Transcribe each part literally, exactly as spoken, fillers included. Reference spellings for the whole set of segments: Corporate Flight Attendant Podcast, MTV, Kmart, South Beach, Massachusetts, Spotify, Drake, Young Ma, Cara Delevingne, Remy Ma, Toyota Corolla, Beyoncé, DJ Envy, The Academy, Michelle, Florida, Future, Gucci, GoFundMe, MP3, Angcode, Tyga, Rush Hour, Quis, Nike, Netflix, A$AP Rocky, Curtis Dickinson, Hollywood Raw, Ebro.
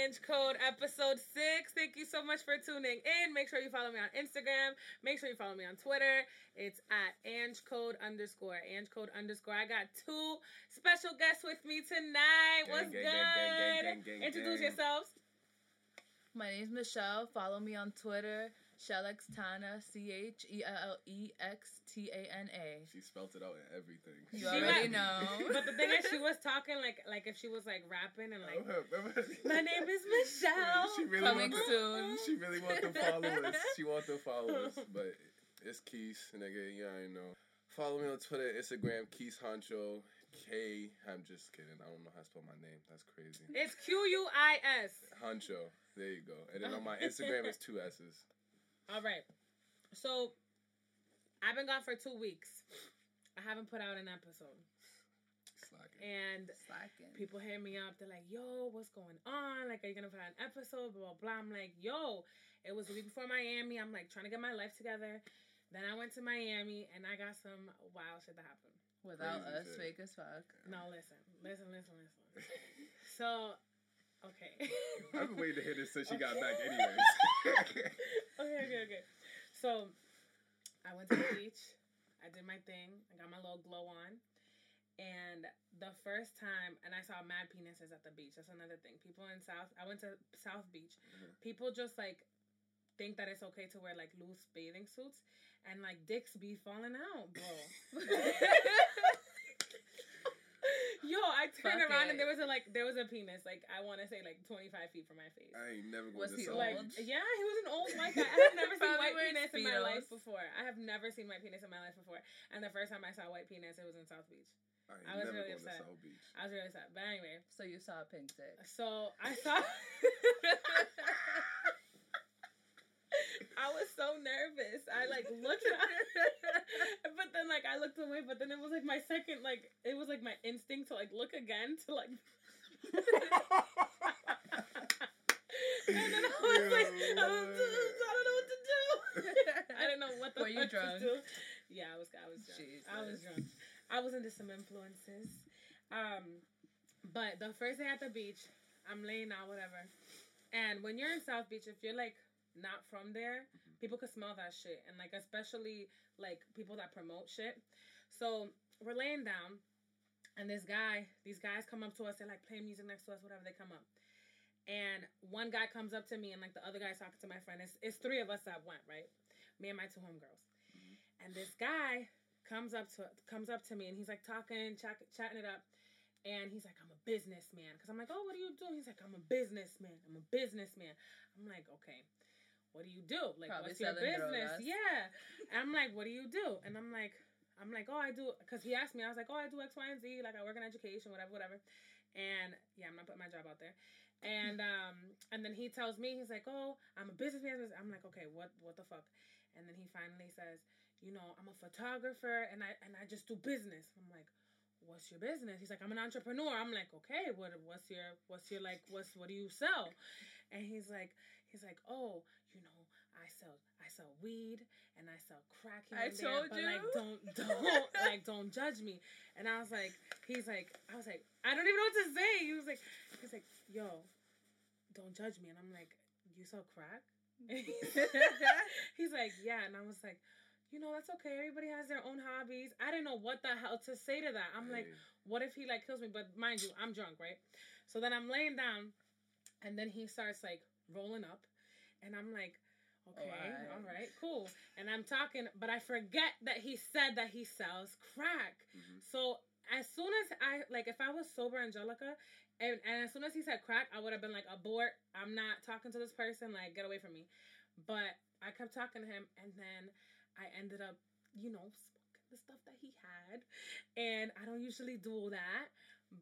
Angcode episode six. Thank you so much for tuning in. Make sure you follow me on Instagram. Make sure you follow me on Twitter. It's at Angcode underscore. Angcode underscore. I got two special guests with me tonight. What's gang, good? Gang, gang, gang, gang, gang, Introduce gang. yourselves. My name's Michelle. Follow me on Twitter. Shellextana, C H E L L E X T A N A. She spelt it out in everything. You already know. But the thing is, she was talking like like if she was like rapping and like, my name is Michelle. She really Coming the, soon. She really want the followers. She want the followers. But it's Quis, nigga. Yeah, I know. Follow me on Twitter, Instagram, Quis Honcho. K, I'm just kidding. I don't know how to spell my name. That's crazy. It's Q U I S. Honcho. There you go. And then on my Instagram, it's two S's. All right, so I've been gone for two weeks. I haven't put out an episode. Slacking. And Slacking. People hit me up. They're like, yo, what's going on? Like, are you going to put out an episode? Blah, blah, blah. I'm like, yo, it was the week before Miami. I'm like trying to get my life together. Then I went to Miami, and I got some wild shit that happened. Without Crazy us, shit. Fake as fuck. No, listen. Listen, listen, listen. So... Okay. I've been waiting to hear this since she okay. got back anyways. okay, okay, okay. So, I went to the beach. I did my thing. I got my little glow on. And the first time, and I saw mad penises at the beach. That's another thing. People in South, I went to South Beach. Mm-hmm. People just, like, think that it's okay to wear, like, loose bathing suits. And, like, dicks be falling out, bro. Yo, I turned Fuck around it. and there was a like there was a penis like I want to say like twenty-five feet from my face. I ain't never going to see like yeah, he was an old white guy. I have never seen white penis in my life before. I have never seen white penis in my life before. And the first time I saw white penis, it was in South Beach. I, ain't I was never really upset. To South Beach. I was really upset. But anyway, so you saw a pink dick. So I saw. I was so nervous. I, like, looked at it, but then, like, I looked away, but then it was, like, my second, like, it was, like, my instinct to, like, look again to, like, and then I was, Yo, like, I don't, I don't know what to do. I didn't know what the fuck to do. Were you drunk? Yeah, I was, I was drunk. Jesus. I was drunk. I was into some influences. Um, but the first day at the beach, I'm laying out, whatever, and when you're in South Beach, if you're, like, not from there, mm-hmm. people could smell that shit, and like especially like people that promote shit. So we're laying down, and this guy, these guys come up to us. They're like playing music next to us, whatever. They come up, and one guy comes up to me, and like the other guy's talking to my friend. It's, it's three of us that went, right? Me and my two homegirls, mm-hmm. and this guy comes up to comes up to me, and he's like talking, chat, chatting it up. And he's like, I'm a businessman. Because I'm like, oh, what do you do? He's like, I'm a businessman. I'm a businessman. I'm like, okay, what do you do? Like, Probably what's your business? Yeah. And I'm like, what do you do? And I'm like, I'm like, oh, I do. Because he asked me, I was like, oh, I do X, Y, and Z. Like, I work in education, whatever, whatever. And yeah, I'm not putting my job out there. And um, and then he tells me, he's like, oh, I'm a businessman. I'm like, okay, what, what the fuck? And then he finally says, you know, I'm a photographer, and I and I just do business. I'm like, what's your business? He's like, I'm an entrepreneur. I'm like, okay, what, what's your, what's your, like, what's, what do you sell? And he's like, he's like, oh, you know, I sell, I sell weed, and I sell crack here and there, but like, don't, don't, like, don't judge me. And I was like, he's like, I was like, I don't even know what to say. He was like, he's like, yo, don't judge me. And I'm like, you sell crack? He's like, yeah. And I was like, you know, that's okay. Everybody has their own hobbies. I didn't know what the hell to say to that. I'm hey. like, what if he, like, kills me? But mind you, I'm drunk, right? So then I'm laying down, and then he starts, like, rolling up. And I'm like, okay, oh, I... all right, cool. And I'm talking, but I forget that he said that he sells crack. Mm-hmm. So as soon as I, like, if I was sober Angelica, and, and as soon as he said crack, I would have been like, abort. I'm not talking to this person. Like, get away from me. But I kept talking to him, and then I ended up, you know, smoking the stuff that he had, and I don't usually do that,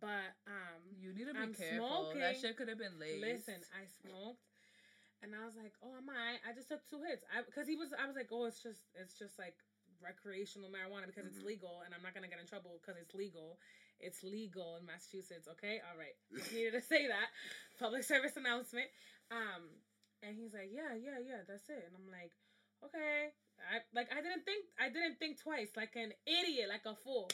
but um, you need to be I'm careful. Smoking. That shit could have been laced. Listen, I smoked, and I was like, oh, am I? I just took two hits, I because he was. I was like, oh, it's just, it's just like recreational marijuana because mm-hmm. it's legal, and I'm not gonna get in trouble because it's legal. It's legal in Massachusetts. Okay, all right. Needed to say that public service announcement. Um, and he's like, yeah, yeah, yeah, that's it, and I'm like, okay. I like I didn't think I didn't think twice, like an idiot, like a fool.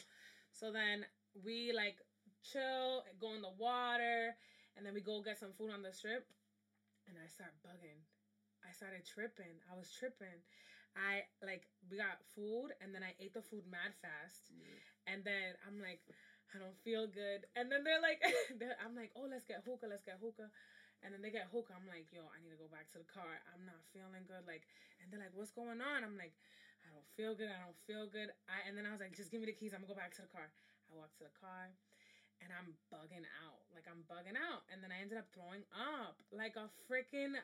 So then we like chill, go in the water, and then we go get some food on the strip, and I start bugging. I started tripping. I was tripping. I, like, we got food, and then I ate the food mad fast. Mm-hmm. And then I'm like, I don't feel good. And then they're like, they're, I'm like, oh, let's get hookah, let's get hookah. And then they get hookah. I'm like, yo, I need to go back to the car. I'm not feeling good. Like, and they're like, what's going on? I'm like, I don't feel good. I don't feel good. I And then I was like, just give me the keys. I'm going to go back to the car. I walked to the car, and I'm bugging out. Like, I'm bugging out. And then I ended up throwing up like a freaking...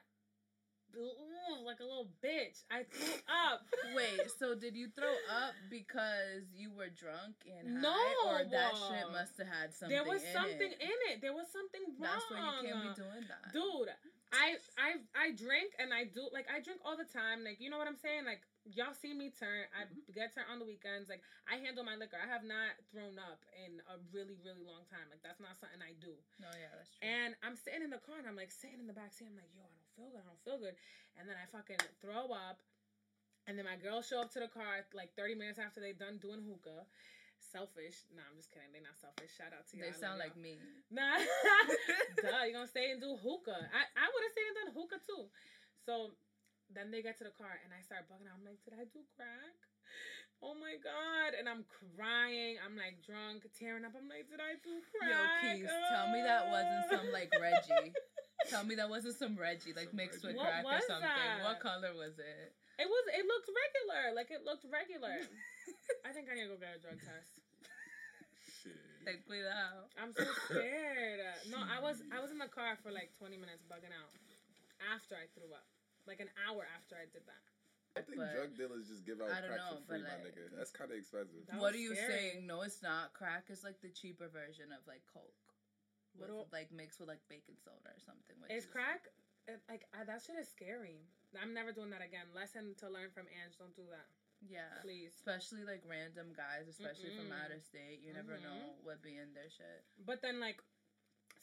Ooh, like a little bitch. I threw up. Wait, so did you throw up because you were drunk and no, high? Or that shit must have had something in it? There was in something it. in it. There was something wrong. That's why you can't be doing that. Dude, I, I, I drink and I do, like, I drink all the time. Like, you know what I'm saying? Like, y'all see me turn. I mm-hmm. get turned on the weekends. Like, I handle my liquor. I have not thrown up in a really, really long time. Like, that's not something I do. No, yeah, that's true. And I'm sitting in the car, and I'm, like, sitting in the backseat. I'm like, yo, I don't feel good. I don't feel good. And then I fucking throw up. And then my girls show up to the car, like, thirty minutes after they done doing hookah. Selfish. Nah, I'm just kidding. They're not selfish. Shout out to y'all. They sound like me. Nah. Duh, you're going to stay and do hookah. I, I would have stayed and done hookah, too. So... Then they get to the car, and I start bugging out. I'm like, did I do crack? Oh, my God. And I'm crying. I'm, like, drunk, tearing up. I'm like, did I do crack? Yo, Quis, oh. tell me that wasn't some, like, Reggie. Tell me that wasn't some Reggie, like, some mixed Reggie. with what crack or something. That? What color was it? It was. It looked regular. Like, it looked regular. I think I need to go get a drug test. Shit. Take cuidado. I'm so scared. No, I was, I was in the car for, like, twenty minutes bugging out after I threw up. Like an hour after I did that. I think but, drug dealers just give out I don't crack know, for free, my like, nigga. That's kind of expensive. That what are you scary. saying? No, it's not. Crack is like the cheaper version of like Coke. With, what do, like mixed with like baking soda or something. Which is, is crack, it, like I, that shit is scary. I'm never doing that again. Lesson to learn from Ange, don't do that. Yeah. Please. Especially like random guys, especially Mm-mm. from out of state. You never mm-hmm. know what be in their shit. But then like,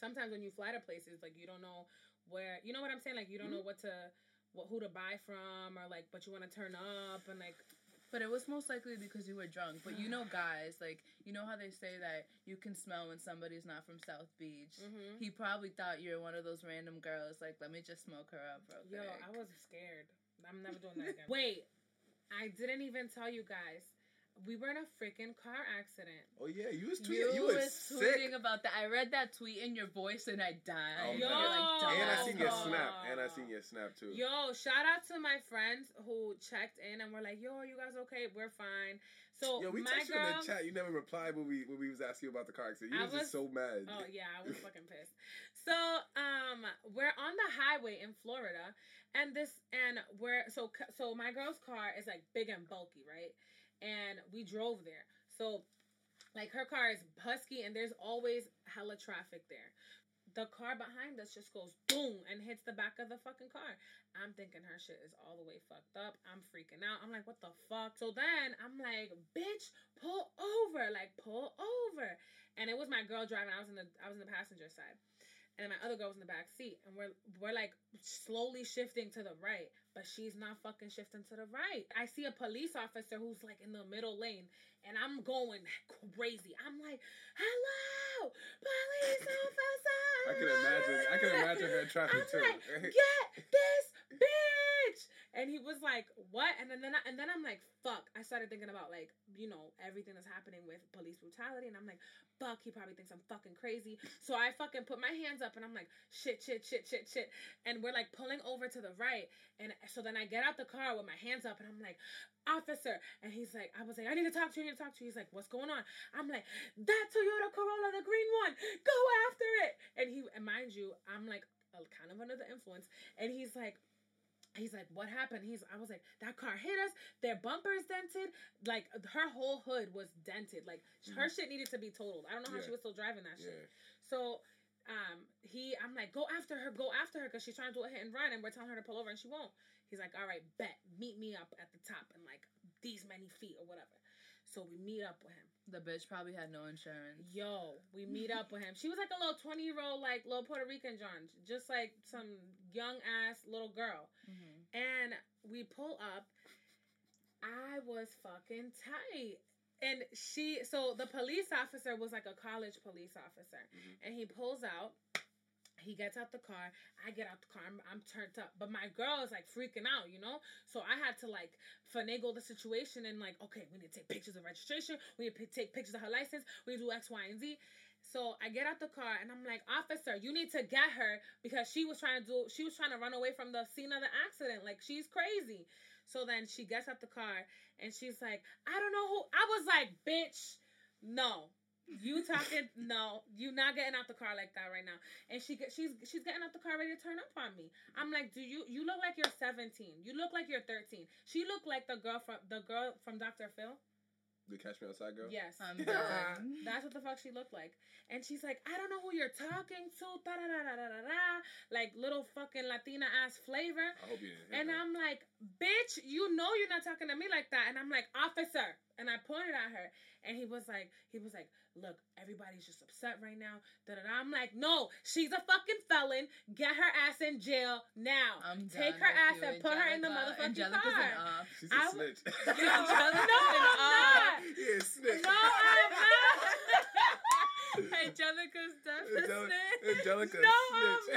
sometimes when you fly to places, like you don't know where, you know what I'm saying? Like you don't mm-hmm. know what to... What, who to buy from or like but you want to turn up and like but it was most likely because you were drunk. But you know guys, like you know how they say that you can smell when somebody's not from South Beach. Mm-hmm. He probably thought you were one of those random girls like let me just smoke her up real quick. Yo, I was scared. I'm never doing that again. Wait, I didn't even tell you guys. We were in a freaking car accident. Oh, yeah. You was tweeting. You, you was, was sick. tweeting about that. I read that tweet in your voice and I died. Oh, yo. Like, and I seen your snap. And I seen your snap, too. Yo, shout out to my friends who checked in and were like, yo, are you guys okay? We're fine. So, yo, we my texted girl, you in the chat. You never replied when we when we was asking you about the car accident. You was, was just so mad. Oh, yeah. I was fucking pissed. So, um, we're on the highway in Florida. And this, and we're, so, so my girl's car is like big and bulky, right? And we drove there. So, like, her car is husky, and there's always hella traffic there. The car behind us just goes boom and hits the back of the fucking car. I'm thinking her shit is all the way fucked up. I'm freaking out. I'm like, what the fuck? So then I'm like, bitch, pull over. Like, pull over. And it was my girl driving. I was in the I was in the passenger side. And then my other girl was in the back seat. And we're, we're like, slowly shifting to the right. But she's not fucking shifting to the right. I see a police officer who's, like, in the middle lane. And I'm going crazy. I'm like, hello, police officer. I can imagine. I can imagine her traffic, I'm too. I'm like, get this bitch. And he was like, what? And then, then I, and then I'm like, fuck. I started thinking about, like, you know, everything that's happening with police brutality. And I'm like, fuck, he probably thinks I'm fucking crazy. So I fucking put my hands up. Up and I'm like, shit, shit, shit, shit, shit. And we're like pulling over to the right. And so then I get out the car with my hands up and I'm like, officer. And he's like, I was like, I need to talk to you, I need to talk to you. He's like, what's going on? I'm like, that Toyota Corolla, the green one, go after it. And he, and mind you, I'm like a, kind of under the influence. And he's like, He's like, what happened? He's, I was like, that car hit us. Their bumper's dented. Like, her whole hood was dented. Like, mm-hmm. her shit needed to be totaled. I don't know how yeah. she was still driving that yeah. shit. So... Um, he, I'm like, go after her, go after her, because she's trying to do a hit and run, and we're telling her to pull over, and she won't. He's like, all right, bet, meet me up at the top, and like, these many feet, or whatever. So we meet up with him. The bitch probably had no insurance. Yo, we meet up with him. She was like a little twenty-year-old, like, little Puerto Rican John, just like some young-ass little girl. Mm-hmm. And we pull up. I was fucking tight. And she, so the police officer was like a college police officer. Mm-hmm. And he pulls out. He gets out the car. I get out the car. I'm, I'm turned up. But my girl is, like, freaking out, you know? So I had to, like, finagle the situation and, like, okay, we need to take pictures of registration. We need to p- take pictures of her license. We need to do X, Y, and Z. So I get out the car, and I'm like, officer, you need to get her because she was trying to do, she was trying to run away from the scene of the accident. Like, she's crazy. So then she gets out the car, and she's like, I don't know who. I was like, bitch, no. You talking, no, you not getting out the car like that right now. And she she's she's getting out the car ready to turn up on me. I'm like, do you, you look like you're seventeen. You look like you're thirteen. She looked like the girl from, the girl from Doctor Phil. The Catch Me Outside girl? Yes. Um, uh, that's what the fuck she looked like. And she's like, I don't know who you're talking to. Da-da-da-da-da-da. Like, little fucking Latina-ass flavor. I hope you didn't hear And that. I'm like, bitch, you know you're not talking to me like that. And I'm like, officer. And I pointed at her. And he was like, he was like, look, everybody's just upset right now. Da-da-da. I'm like, no, she's a fucking felon. Get her ass in jail now. I'm Take her ass and put Angelica. her in the motherfucking Angelica's car. An She's a I w- snitch. No, I'm not. Yeah, snitch. No, I'm not. Angelica's definitely Angel- snitch. Angelica's no, snitch.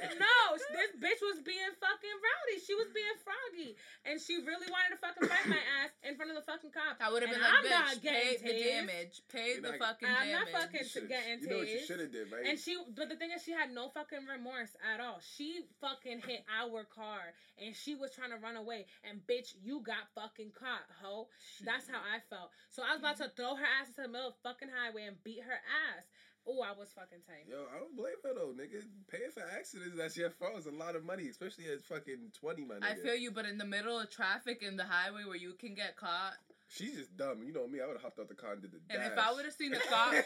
I'm not. No, this bitch was being fucking rowdy. She was being froggy. And she really wanted to fucking bite my ass in front of the fucking cops. I would have been and like, I'm bitch, pay the damage. Pay the fucking I'm damage. I'm not fucking you getting tased. You know what you should have did, right? And she, but the thing is, she had no fucking remorse at all. She fucking hit our car, and she was trying to run away. And bitch, you got fucking caught, ho. Shit. That's how I felt. So I was about to throw her ass into the middle of the fucking highway and beat her ass. Oh, I was fucking tight. Yo, I don't blame her, though, nigga. Paying for accidents, that's your fault. It's a lot of money, especially at fucking twenty, my nigga. I feel you, but in the middle of traffic in the highway where you can get caught... She's just dumb. You know me. I would have hopped out the car and did the dash. And if I would have seen the car... I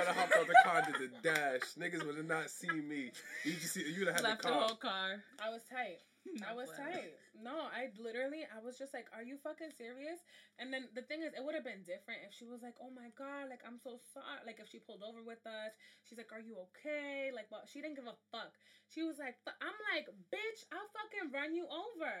would have hopped out the car and did the dash. Niggas would have not seen me. You just see, you would have had the car. Left the whole car. I was tight. I was tight. No, I literally, I was just like, are you fucking serious? And then the thing is, it would have been different if she was like, oh my God, like, I'm so sorry. Like, if she pulled over with us, she's like, are you okay? Like, well, she didn't give a fuck. She was like, F-. I'm like, bitch, I'll fucking run you over.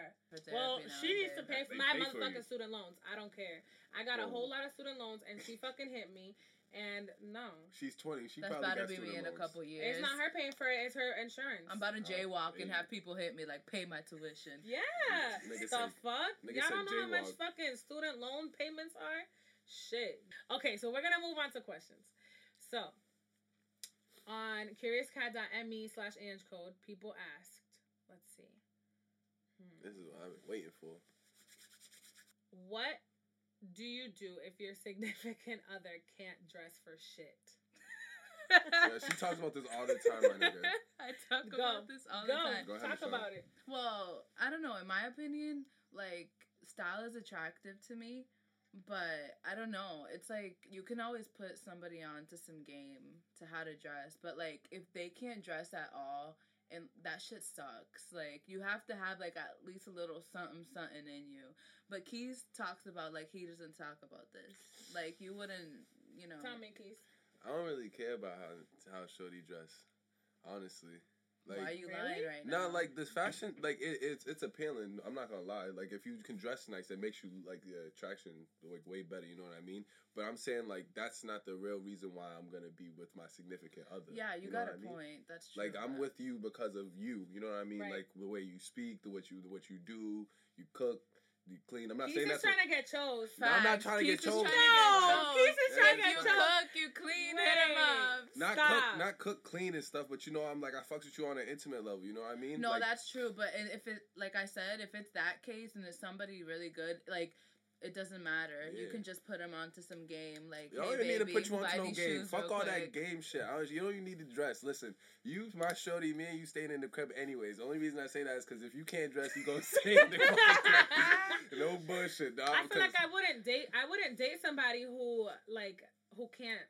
Well, she needs to pay for my motherfucking student loans. I don't care. I got a whole lot of student loans, and she fucking hit me. And no, she's twenty. She That's probably got student loans. That's about to be me in a couple years. It's not her paying for it. It's her insurance. I'm about to jaywalk oh, and have people hit me like pay my tuition. Yeah, the so fuck. Y'all don't know jaywalk. How much fucking student loan payments are. Shit. Okay, so we're gonna move on to questions. So, on curious cat dot m e slash Angcode, people asked. Let's see. Hmm. This is what I've been waiting for. What do you do if your significant other can't dress for shit? Yeah, she talks about this all the time, my nigga. I talk Go. about this all Go. the time. Go ahead, talk about it. Well, I don't know. In my opinion, like, style is attractive to me, but I don't know. It's like, you can always put somebody on to some game to how to dress, but, like, if they can't dress at all, and that shit sucks. Like, you have to have, like, at least a little something, something in you. But Quis talks about, like, he doesn't talk about this. Like, you wouldn't, you know. Tell me, Quis. I don't really care about how how shorty dress, honestly. Like, why are you lying really? right now? No, like, the fashion, like, it, it's it's appealing. I'm not gonna lie. Like, if you can dress nice, it makes you, like, the attraction, like, way better. You know what I mean? But I'm saying, like, that's not the real reason why I'm gonna be with my significant other. Yeah, you, you got a I mean? point. That's true. Like, I'm that. with you because of you. You know what I mean? Right. Like, the way you speak, the what you the what you do, you cook. You clean. I'm not He's saying that's. He's trying to get chose. No, I'm not trying He's to get chose. No, He's just trying to get chose. No. Trying to get you chose. cook, you clean, Wait, hit him up. Not Stop. cook, not cook, clean and stuff. But you know, I'm like, I fucks with you on an intimate level. You know what I mean? No, like, that's true. But if it, like I said, if it's that case and it's somebody really good, like. It doesn't matter. Yeah. You can just put him onto some game. Like, you don't hey, even baby, need to put you onto no game. Fuck all quick. that game shit. I was, you don't even need to dress. Listen, you, my shorty, me and you staying in the crib anyways. The only reason I say that is because if you can't dress, you gonna stay in the crib. No bullshit, dog. I feel like I wouldn't date. I wouldn't date somebody who like who can't.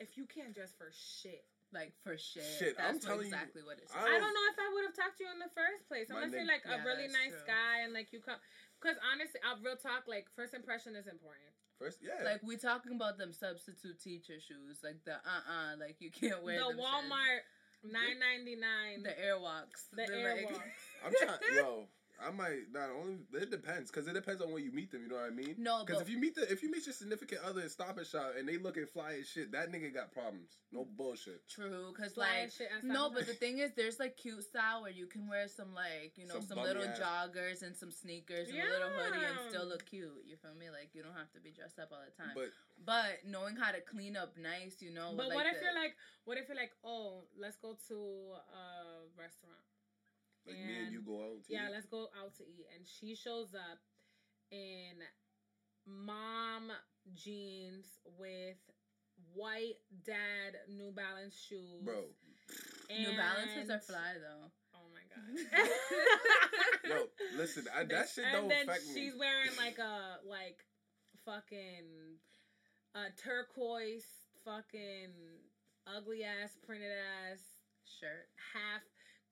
If you can't dress for shit. Like, for shit. shit that's I'm what telling exactly you, what it's. I don't, I don't know if I would have talked to you in the first place. Unless you're, like, yeah, a really nice true. guy and, like, you come... Because, honestly, I'll real talk, like, first impression is important. First, yeah. Like, we're talking about them substitute teacher shoes. Like, the uh-uh. Like, you can't wear the them. The Walmart shit. nine ninety-nine The Airwalks. The They're Airwalks. Like... I'm trying... Yo... I might not only. It depends, because it depends on where you meet them. You know what I mean? No, because if you meet the if you meet your significant other at Stop and Shop and they looking fly as shit, that nigga got problems. No bullshit. True, because like shit no, but the thing is, there's like cute style where you can wear some like you know some, some little ass. joggers and some sneakers and yeah. a little hoodie and still look cute. You feel me? Like you don't have to be dressed up all the time. But but knowing how to clean up nice, you know. But like what if the, you're like, what if you're like, oh, let's go to a restaurant. Like and, me and you go out to yeah, eat. Yeah, let's go out to eat. And she shows up in mom jeans with white dad New Balance shoes. Bro. And New Balances are fly, though. Oh, my God. Yo, listen, I, that shit and don't affect me. And then she's wearing, like, a, like, fucking a turquoise fucking ugly-ass, printed-ass shirt. Half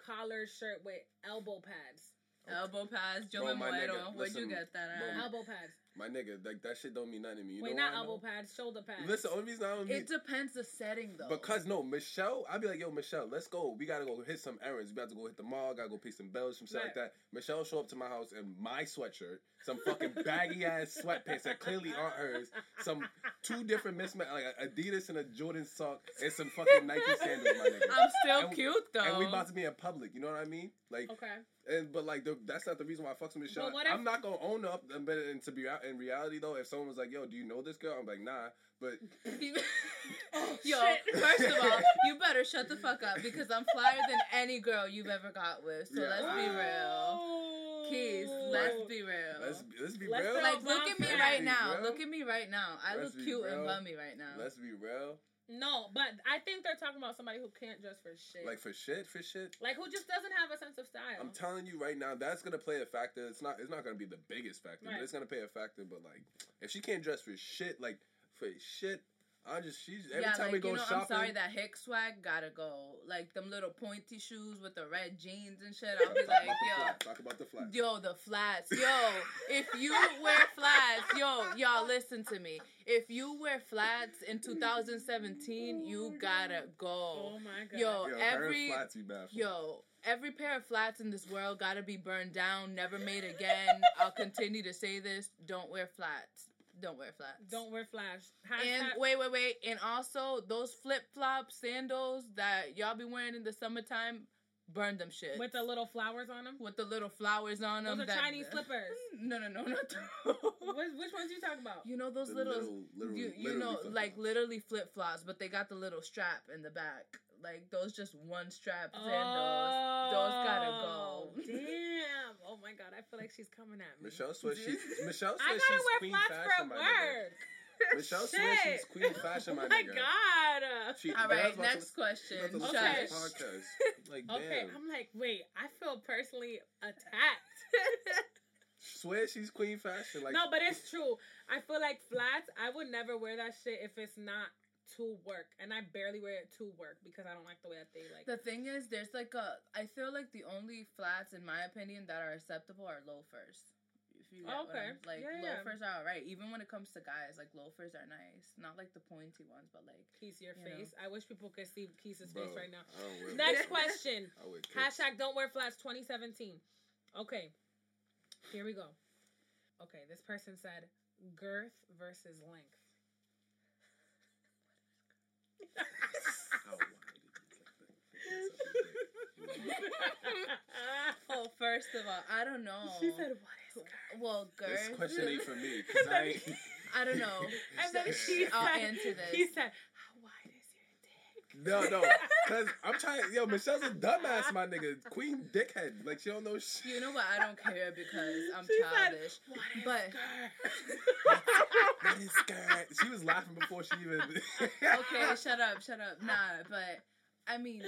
collar shirt with elbow pads. Okay. Elbow pads, Joey Moero. Where'd you get that at? Bro, elbow pads. My nigga, like that shit don't mean nothing to me. You Wait, know not elbow know? pads, shoulder pads. Listen, only reason I don't mean... It depends the setting, though. Because, no, Michelle, I'd be like, yo, Michelle, let's go. We gotta go hit some errands. We gotta go hit the mall, gotta go pay some bells, some shit right. like that. Michelle show up to my house in my sweatshirt, some fucking baggy-ass sweatpants that clearly aren't hers, some two different mismatch, like an Adidas and a Jordan sock, and some fucking Nike sandals, my nigga. I'm still and, cute, though. And we about to be in public, you know what I mean? Like, okay. And, but, like, the, that's not the reason why I fucks with Michelle. If- I'm not gonna own up and, and to be out. In reality, though, if someone was like, yo, do you know this girl? I'm like, nah, but... oh, yo, shit. First of all, you better shut the fuck up because I'm flyer than any girl you've ever got with, so yeah. let's be real. Keys, let's be real. Let's be, let's be let's real. Like, look at me let's right now. Real. Look at me right now. I let's look cute real. and bummy right now. Let's be real. No, but I think they're talking about somebody who can't dress for shit. Like for shit, for shit. Like who just doesn't have a sense of style. I'm telling you right now, that's gonna play a factor. It's not. It's not gonna be the biggest factor. Right. But it's gonna play a factor. But like, if she can't dress for shit, like for shit, I just she's every yeah, time like, we go you know, shopping. I'm sorry, that hick swag gotta go. Like them little pointy shoes with the red jeans and shit. I'll be like, yo, talk about the flats. Yo, the flats. Yo, if you wear flats, yo, y'all listen to me. If you wear flats in two thousand seventeen, you gotta go. Oh my God. Yo, yo every flats you bad for. Yo, every pair of flats in this world gotta be burned down, never made again. I'll continue to say this. Don't wear flats. Don't wear flats. Don't wear flats. High and top. wait, wait, wait. And also those flip flop sandals that y'all be wearing in the summertime, burn them shit. With the little flowers on them? With the little flowers on those them. Those are that, Chinese slippers. No, no, no, not those. Which, which ones you talking about? You know those the little, little you, you know, flip-flops. Like literally flip flops, but they got the little strap in the back. Like those just one strap sandals. Oh, those gotta go. Damn. Oh my God. I feel like she's coming at me. Michelle swears she Michelle swears she's queen fashion. I gotta wear flats for work. Michelle swears she's queen fashion, my nigga. Oh my God. She, all right, next question. Okay. Like, damn. Okay, I'm like, wait, I feel personally attacked. Swear she's queen fashion. Like no, but it's true. I feel like flats, I would never wear that shit if it's not to work, and I barely wear it to work because I don't like the way that they like. The thing is, there's like a. I feel like the only flats, in my opinion, that are acceptable are loafers. If you oh, okay, like yeah, loafers yeah. are alright. Even when it comes to guys, like loafers are nice. Not like the pointy ones, but like Keys your you face. Know. I wish people could see Keys' face right now. Next question. Hashtag don't wear flats twenty seventeen. Okay, here we go. Okay, this person said girth versus length. Oh, first of all, I don't know. She said, "What is girth?" Well, girth. This question ain't for me because I ain't... I don't know. And then she, I'll said, answer this. He said, "How wide is your dick?" No, no, because I'm trying. Yo, Michelle's a dumbass, my nigga, queen dickhead. Like she don't know shit. You know what? I don't care because I'm she childish. Said, what is but... girth? She was laughing before she even... Okay, shut up, shut up. Nah, but, I mean,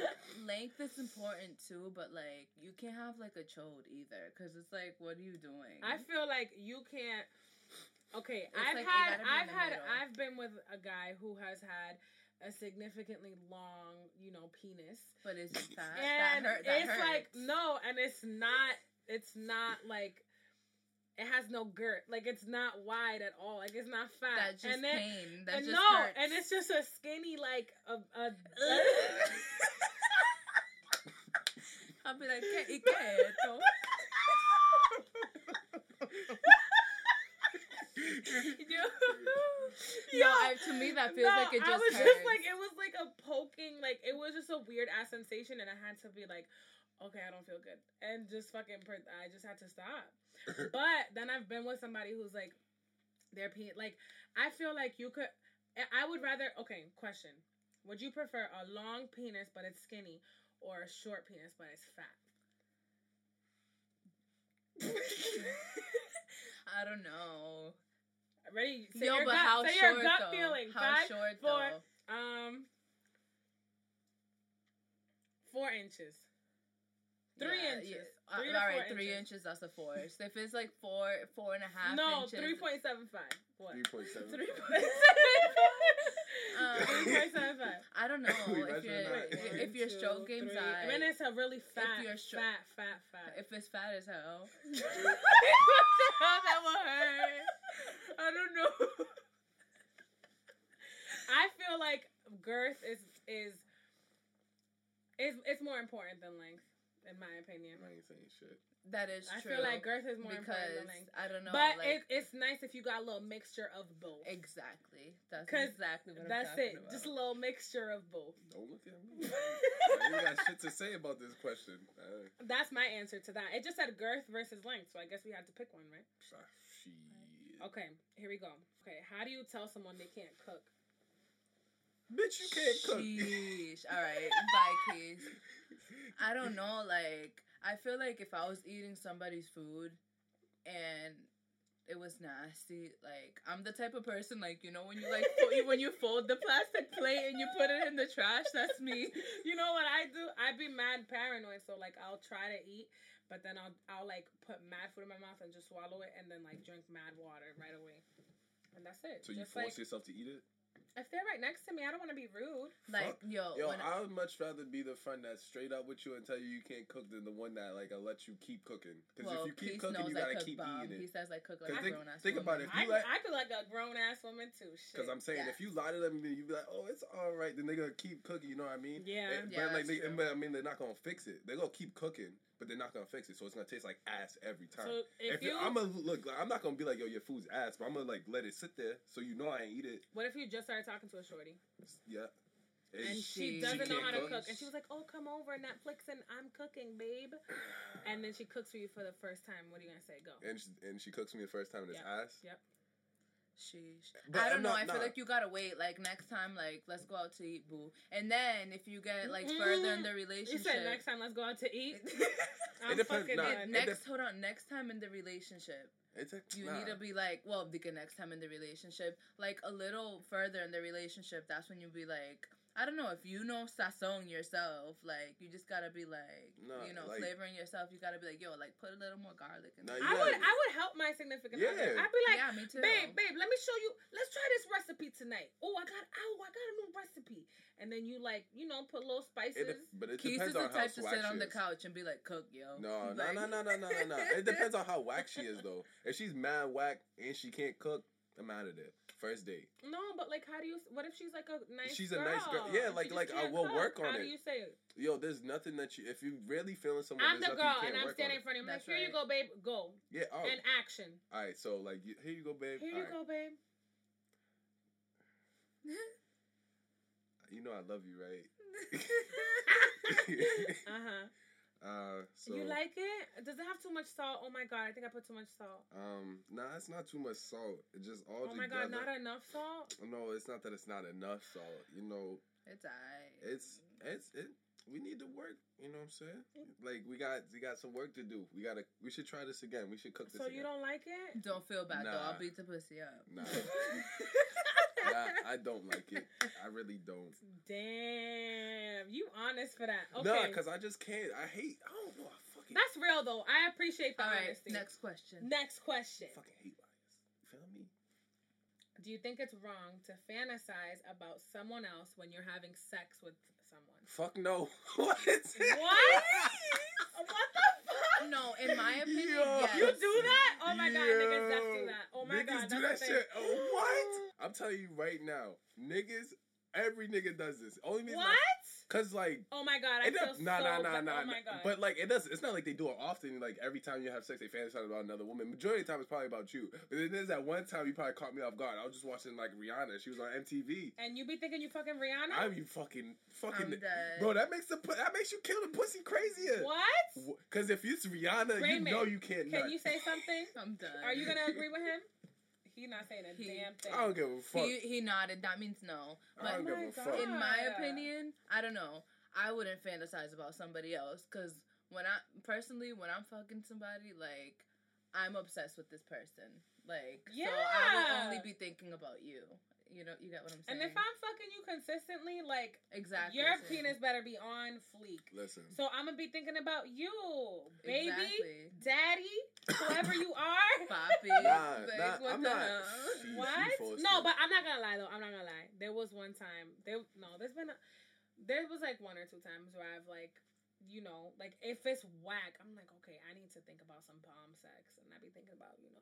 length is important, too, but, like, you can't have, like, a chode either, because it's like, what are you doing? I feel like you can't... Okay, it's I've like had... I've had... Middle. I've been with a guy who has had a significantly long, you know, penis. But it's just that. And that hurt, that it's hurts. Like, no, and it's not... It's not, like... It has no girth. Like, it's not wide at all. Like, it's not fat. That's just and then, pain. That and just no, hurts. And it's just a skinny, like, a... a I'll be like, ¿qué? ¿Y qué esto? Yo, no, I, to me that feels no, like it just I was hurts. Just like, it was like a poking, like it was just a weird ass sensation, and I had to be like, okay, I don't feel good, and just fucking, per- I just had to stop. But then I've been with somebody who's like, they're pe- like, I feel like you could, I would rather. Okay, question: would you prefer a long penis but it's skinny, or a short penis but it's fat? I don't know. Ready? Say Yo, your but gut, how say short your gut though? Feeling. How Five, short four, though? Um, four inches. Three yeah, inches. Yeah. Three uh, all right, three inches. inches. That's a four. So if it's like four, four and a half. No, inches. three point seven five. What? Three point seven. Three point seven five. um, three point seven five. I don't know if you're if, if your stroke game's high. When it's a really fat, stro- fat, fat, fat. If it's fat as hell. What the hell? That will hurt. I don't know. I feel like girth is is is it's more important than length. In my opinion. I ain't saying shit. That is I true. I feel like girth is more because, important than length. I don't know. But like, it, it's nice if you got a little mixture of both. Exactly. That's exactly what that's I'm talking it. About. Just a little mixture of both. Don't look at me. I ain't got shit to say about this question. Uh, that's my answer to that. It just said girth versus length, so I guess we had to pick one, right? Shit. Okay, here we go. Okay, how do you tell someone they can't cook? Bitch, you can't Sheesh. Cook. Sheesh. All right. Bye, Quis. I don't know. Like, I feel like if I was eating somebody's food and it was nasty, like, I'm the type of person, like, you know, when you, like, fold, when you fold the plastic plate and you put it in the trash, that's me. You know what I do? I'd be mad paranoid, so, like, I'll try to eat, but then I'll, I'll like, put mad food in my mouth and just swallow it and then, like, drink mad water right away. And that's it. So just you force like, yourself to eat it? If they're right next to me, I don't want to be rude. Like, yo. Yo, I would much rather be the friend that's straight up with you and tell you you can't cook than the one that, like, I'll let you keep cooking. Because well, if you keep Keith cooking, you got to keep bomb. Eating it. He says, like, cook like a grown-ass woman. Think about it. If you I, like, I could like a grown-ass woman, too. Because I'm saying, yeah. if you lie to them, you'd be like, oh, it's all right. Then they're going to keep cooking, you know what I mean? Yeah. It, yeah but, like, they, but, I mean, they're not going to fix it. They're going to keep cooking. But they're not gonna fix it, so it's gonna taste like ass every time. So if if you, I'm gonna look, like, I'm not gonna be like, yo, your food's ass, but I'm gonna like let it sit there, so you know I ain't eat it. What if you just started talking to a shorty? Yeah, and, and she, she doesn't she know how cook. to cook, and she was like, oh, come over Netflix, and I'm cooking, babe. And then she cooks for you for the first time. What are you gonna say? Go. And she, and she cooks for me the first time, and yep. it's ass. Yep. Sheesh. But I don't know. Not, I feel nah. like you gotta wait. Like next time, like let's go out to eat, boo. And then if you get like further in the relationship, you said next time let's go out to eat. I'm it fucking nah, it next. It def- hold on, next time in the relationship, it's a, you nah. need to be like, well, because next time in the relationship, like a little further in the relationship, that's when you be like, I don't know if you know sazon yourself, like you just gotta be like, nah, you know, like, flavoring yourself. You gotta be like, yo, like put a little more garlic in. Nah, there. I would, I would help my significant other. Yeah. I'd be like, yeah, me too. babe, babe, let me show you. Let's try this recipe tonight. Oh, I got, oh, I got a new recipe. And then you like, you know, put little spices. It, but it Keys depends on how waxy is. Keys is the type to sit on the couch and be like, cook, yo. No, like, no, no, no, no, no, no. It depends on how whack she is, though. If she's mad whack and she can't cook, I'm out of there. First date. No, but like, how do you? What if she's like a nice? She's girl? a nice girl. Yeah, like, like I will cook. work on it. How do you say it? Yo, there's nothing that you. If you really feeling someone, I'm the girl, and I'm standing in front of you. Like, here right. you go, babe. Go. Yeah. Oh. And action. All right. So like, you, here you go, babe. Here All you right. go, babe. You know I love you, right? uh-huh. Uh, so, you like it? Does it have too much salt? Oh my god, I think I put too much salt. Um, nah, it's not too much salt. It just all. Oh my god, not enough salt? No, it's not that it's not enough salt. You know, it's alright. It's it's it. We need to work. You know what I'm saying? Like we got we got some work to do. We gotta we should try this again. We should cook this. So again. You don't like it? Don't feel bad nah. though. I'll beat the pussy up. Nah. Nah, I don't like it. I really don't. Damn, you honest for that? Okay. Nah, because I just can't. I hate. I don't know. I fucking. That's real though. I appreciate the All right, honesty. Next question. Next question. I fucking hate liars. You feel me? Do you think it's wrong to fantasize about someone else when you're having sex with someone? Fuck no. What? What? What the fuck? No, in my opinion, yo, yes. You do that? Oh my yo, god, niggas definitely do that. Oh my niggas god, niggas do that shit. Oh, what? I'm telling you right now, niggas Every nigga does this. Only nigga. What? Like, cause like. Oh my god! I it feel does, so nah, nah, nah, nah. Oh my god! But like, it does. It's not like they do it often. Like every time you have sex, they fantasize about another woman. Majority of the time, it's probably about you. But it is that one time you probably caught me off guard. I was just watching like Rihanna. She was on M T V. And you be thinking you fucking Rihanna? I be fucking fucking. I'm dead. Bro, that makes the that makes you kill the pussy crazier. What? Cause if it's Rihanna, Raymond, you know you can't. Can nut. You say something? I'm done. Are you gonna agree with him? He's not saying a he, damn thing. I don't give a fuck. He, he nodded. That means no. But I don't give a fuck. In my opinion, I don't know. I wouldn't fantasize about somebody else because when I personally, when I'm fucking somebody, like I'm obsessed with this person. Like, yeah. So I would only be thinking about you. You know, you get what I'm saying. And if I'm fucking you consistently, like exactly, your same. Penis better be on fleek. Listen. So I'm gonna be thinking about you, baby, exactly. Daddy, whoever you are. Poppy. Nah, like, nah, I'm not. She, what? She no, but I'm not gonna lie though. I'm not gonna lie. There was one time. There no. There's been. A, there was like one or two times where I've like, you know, like if it's whack, I'm like, okay, I need to think about some palm sex, and I be thinking about, you know.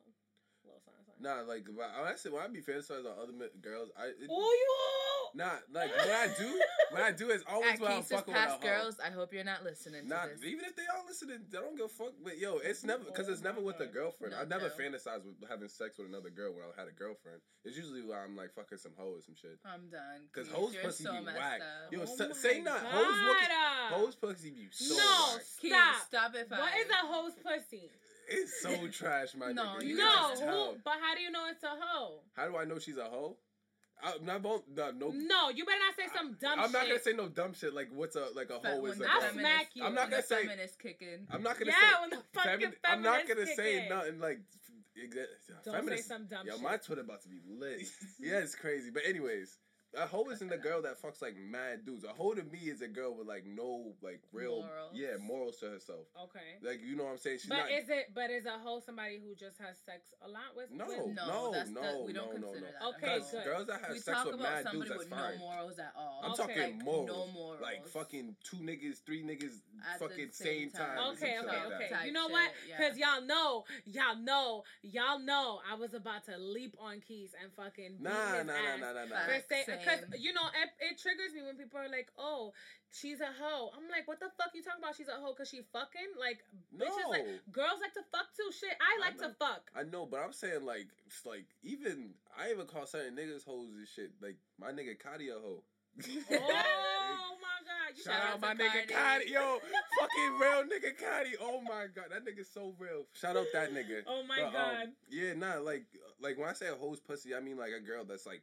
Nah, like I said, when I be fantasizing on other mi- girls, I it, oh you. Nah, like what I do, what I do is always when I'm fucking with a girls. I hope you're not listening. Nah, to this. Even if they are listening, they don't give a fuck. But yo, it's never because it's never with a girlfriend. No, I never no. fantasize with having sex with another girl when I had a girlfriend. It's usually when I'm like fucking some hoe or some shit. I'm done. Because hoes pussy so be whack. Up. Yo, oh so, say not hoes pussy be so no whack. Stop stop it. What is a hoes pussy? It's so trash, my no, nigga. You no, no. But how do you know it's a hoe? How do I know she's a hoe? I, not both, no, no. No, you better not say some dumb shit. I'm not shit. Gonna say no dumb shit like what's a like a hoe is a I'll smack you. I'm not gonna say feminist kicking. I'm not gonna yeah, say when the fucking feminist kicking. I'm not gonna say in. Nothing like. Don't feminist, say some dumb yo, shit. Yo, my Twitter about to be lit. Yeah, it's crazy. But anyways. A hoe isn't a girl that fucks, like, mad dudes. A hoe to me is a girl with, like, no, like, real... Morals. Yeah, morals to herself. Okay. Like, you know what I'm saying? She's but not... is it... But is a hoe somebody who just has sex a lot with... No, with? no, no, no, we don't no, consider no. that. Okay, good. Girls that have we sex with mad dudes, that's fine. We talk about somebody with no morals at all. I'm okay. talking like, morals. No morals. Like, fucking two niggas, three niggas, at fucking same, same time. Okay, okay, like okay. That. You know shit, what? Because yeah. y'all know, y'all know, y'all know I was about to leap on Quis and fucking beat his ass. Nah, nah, nah, nah, nah, nah. Because, you know, it, it triggers me when people are like, oh, she's a hoe. I'm like, what the fuck you talking about? She's a hoe because she fucking? Like, no. Bitches, like, girls like to fuck too. Shit, I like I to fuck. I know, but I'm saying, like, like even, I even call certain niggas hoes and shit. Like, my nigga Cardi a hoe. Oh, my God. You shout out my nigga Cardi. Yo, fucking real nigga Cardi. Oh, my God. That nigga's so real. Shout out that nigga. Oh, my but, God. Um, yeah, nah, like, like, when I say a hoe's pussy, I mean, like, a girl that's, like,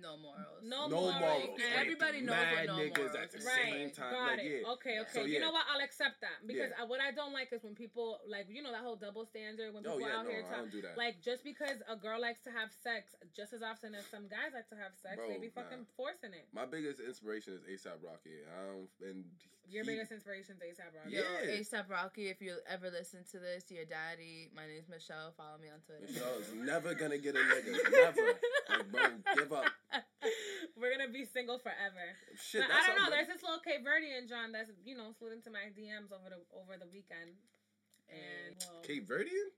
no morals. No, no morals. morals. Like, everybody knows what no niggas morals. At the right. same time. Got like, it. Yeah. Okay, okay. So, yeah. You know what? I'll accept that. Because yeah. I, what I don't like is when people, like, you know, that whole double standard. When people oh, yeah, out no, here talk, do that. Like, just because a girl likes to have sex just as often as some guys like to have sex, bro, they be fucking nah. forcing it. My biggest inspiration is A$AP Rocky. Um, and Your he, biggest inspiration is A$AP Rocky. Yeah. A$AP Rocky, if you ever listen to this, your daddy, my name's Michelle, follow me on Twitter. Michelle's never gonna get a nigga. Never. Like, bro, give up. We're gonna be single forever. Shit, but I don't know. There's this little Cape Verdean John that's you know slid into my D Ms over the over the weekend. And well, Cape Verdean?